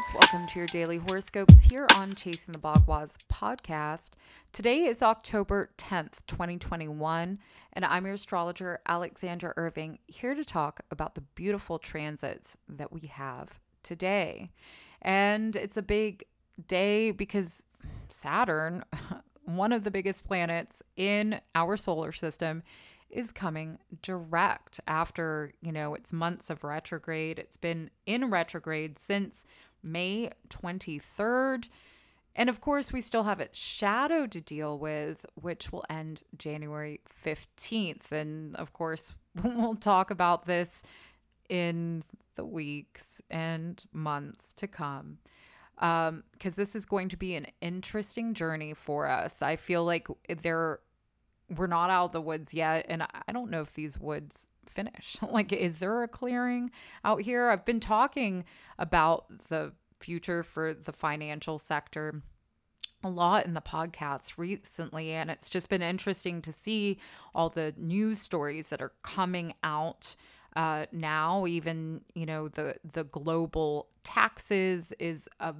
guys, welcome to your daily horoscopes here on Chasing the Bogwaz podcast. Today is October 10th, 2021, and I'm your astrologer, Alexandra Irving, here to talk about the beautiful transits that we have today. And it's a big day because Saturn, one of the biggest planets in our solar system, is coming direct after, it's months of retrograde. It's been in retrograde since May 23rd. And of course, we still have its shadow to deal with, which will end January 15th. And of course, we'll talk about this in the weeks and months to come. Because this is going to be an interesting journey for us. I feel like we're not out of the woods yet, and I don't know if these woods finish. Like, is there a clearing out here? I've been talking about the future for the financial sector a lot in the podcast recently, and it's just been interesting to see all the news stories that are coming out now. Even, the global taxes is a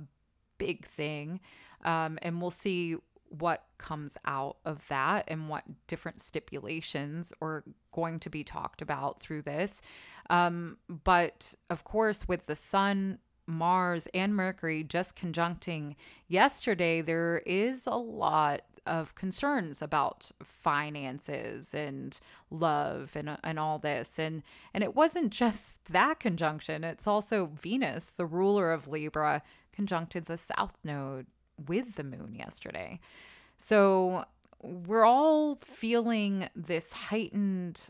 big thing, and we'll see what comes out of that and what different stipulations are going to be talked about through this. But of course, with the Sun, Mars, and Mercury just conjuncting yesterday, there is a lot of concerns about finances and love and all this. And it wasn't just that conjunction. It's also Venus, the ruler of Libra, conjuncted the South Node with the moon yesterday. So we're all feeling this heightened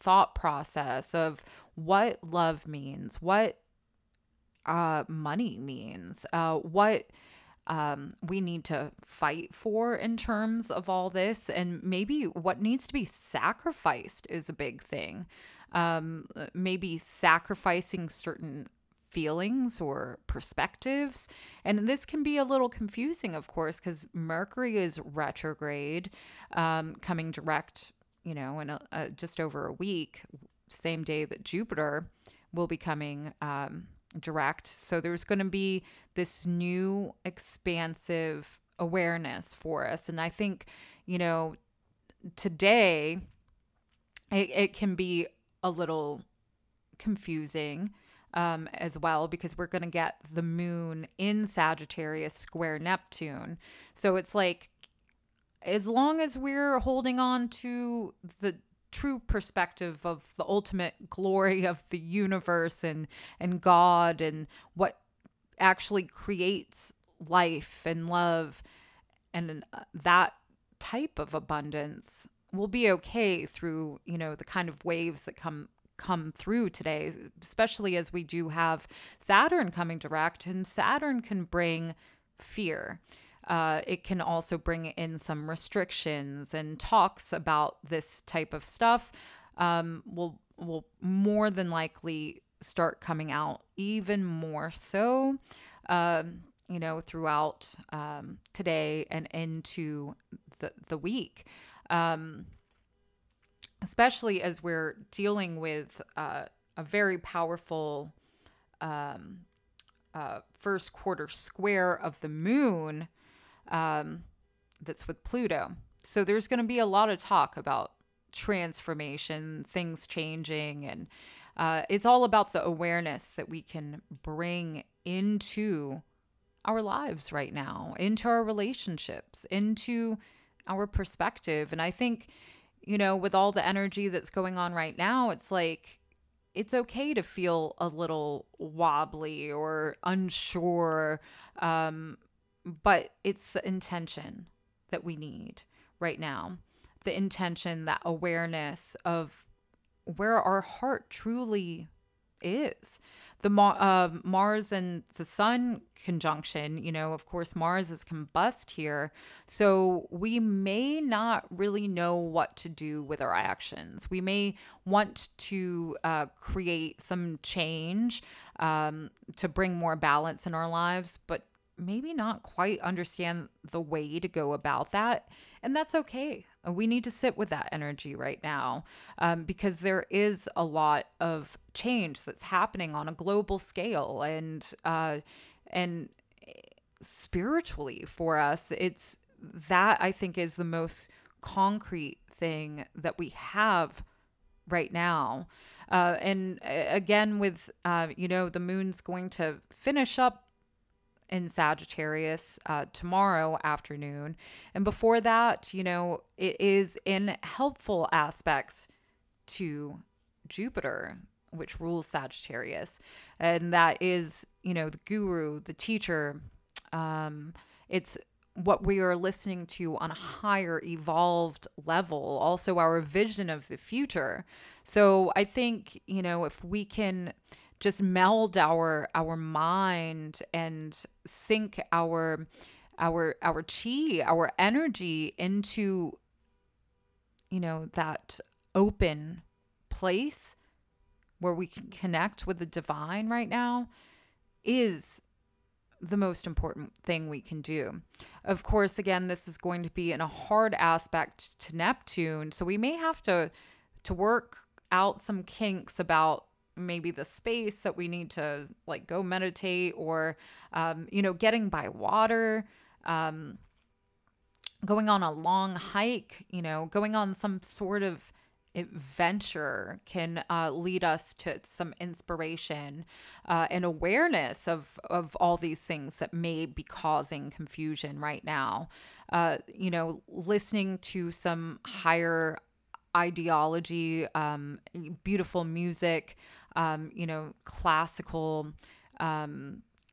thought process of what love means, what money means, what we need to fight for in terms of all this, and maybe what needs to be sacrificed is a big thing. Maybe sacrificing certain feelings or perspectives. And this can be a little confusing, of course, because Mercury is retrograde, coming direct, in just over a week, same day that Jupiter will be coming direct. So there's going to be this new expansive awareness for us. And I think, today it can be a little confusing as well, because we're going to get the moon in Sagittarius square Neptune. So it's like, as long as we're holding on to the true perspective of the ultimate glory of the universe and God and what actually creates life and love and that type of abundance, we'll be okay through, the kind of waves that come through today, especially as we do have Saturn coming direct, and Saturn can bring fear. It can also bring in some restrictions and talks about this type of stuff. Will more than likely start coming out even more so, throughout today and into the week. Especially as we're dealing with a very powerful first quarter square of the moon that's with Pluto. So there's going to be a lot of talk about transformation, things changing, and it's all about the awareness that we can bring into our lives right now, into our relationships, into our perspective. And I think, with all the energy that's going on right now, it's like, it's okay to feel a little wobbly or unsure. But it's the intention that we need right now. The intention, that awareness of where our heart truly is. The Mars and the Sun conjunction, of course, Mars is combust here. So we may not really know what to do with our actions. We may want to create some change to bring more balance in our lives, but maybe not quite understand the way to go about that. And that's okay. We need to sit with that energy right now because there is a lot of change that's happening on a global scale and spiritually for us. It's that I think is the most concrete thing that we have right now. And again, with, you know, the moon's going to finish up in Sagittarius tomorrow afternoon. And before that, you know, it is in helpful aspects to Jupiter, which rules Sagittarius. And that is, you know, the guru, the teacher. It's what we are listening to on a higher evolved level, also our vision of the future. So I think, you know, if we can just meld our mind and sink our chi, our energy into, you know, that open place where we can connect with the divine right now is the most important thing we can do. Of course, again, this is going to be in a hard aspect to Neptune. So we may have to work out some kinks about maybe the space that we need to like go meditate or, you know, getting by water, going on a long hike, you know, going on some sort of adventure can lead us to some inspiration and awareness of all these things that may be causing confusion right now. You know, listening to some higher ideology, beautiful music, you know, classical,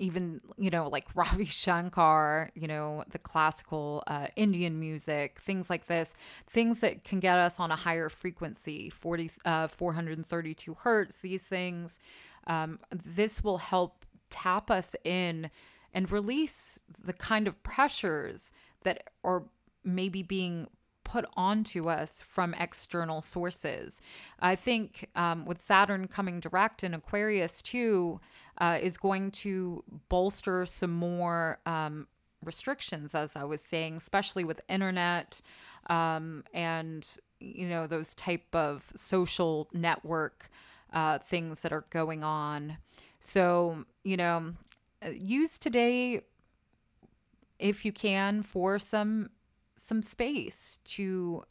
even, you know, like Ravi Shankar, you know, the classical Indian music, things like this, things that can get us on a higher frequency, 432 hertz, these things. This will help tap us in and release the kind of pressures that are maybe being put onto us from external sources. I think with Saturn coming direct in Aquarius too, is going to bolster some more restrictions, as I was saying, especially with internet and, you know, those type of social network things that are going on. So, you know, use today, if you can, for some space to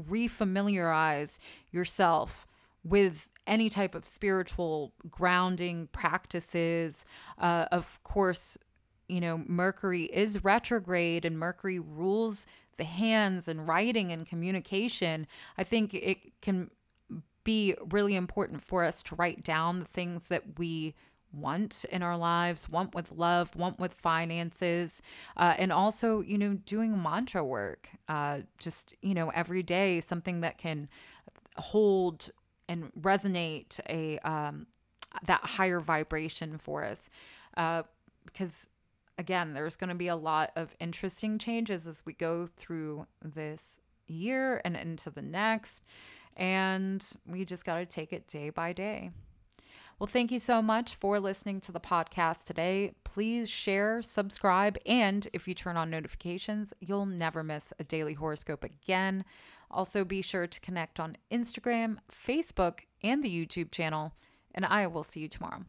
refamiliarize yourself with any type of spiritual grounding practices. Of course, you know, Mercury is retrograde and Mercury rules the hands and writing and communication. I think it can be really important for us to write down the things that we want in our lives, want with love, want with finances, and also, you know, doing mantra work, just, you know, every day, something that can hold and resonate a that higher vibration for us, because again, there's going to be a lot of interesting changes as we go through this year and into the next, and we just got to take it day by day. Well, thank you so much for listening to the podcast today. Please share, subscribe, and if you turn on notifications, you'll never miss a daily horoscope again. Also, be sure to connect on Instagram, Facebook, and the YouTube channel, and I will see you tomorrow.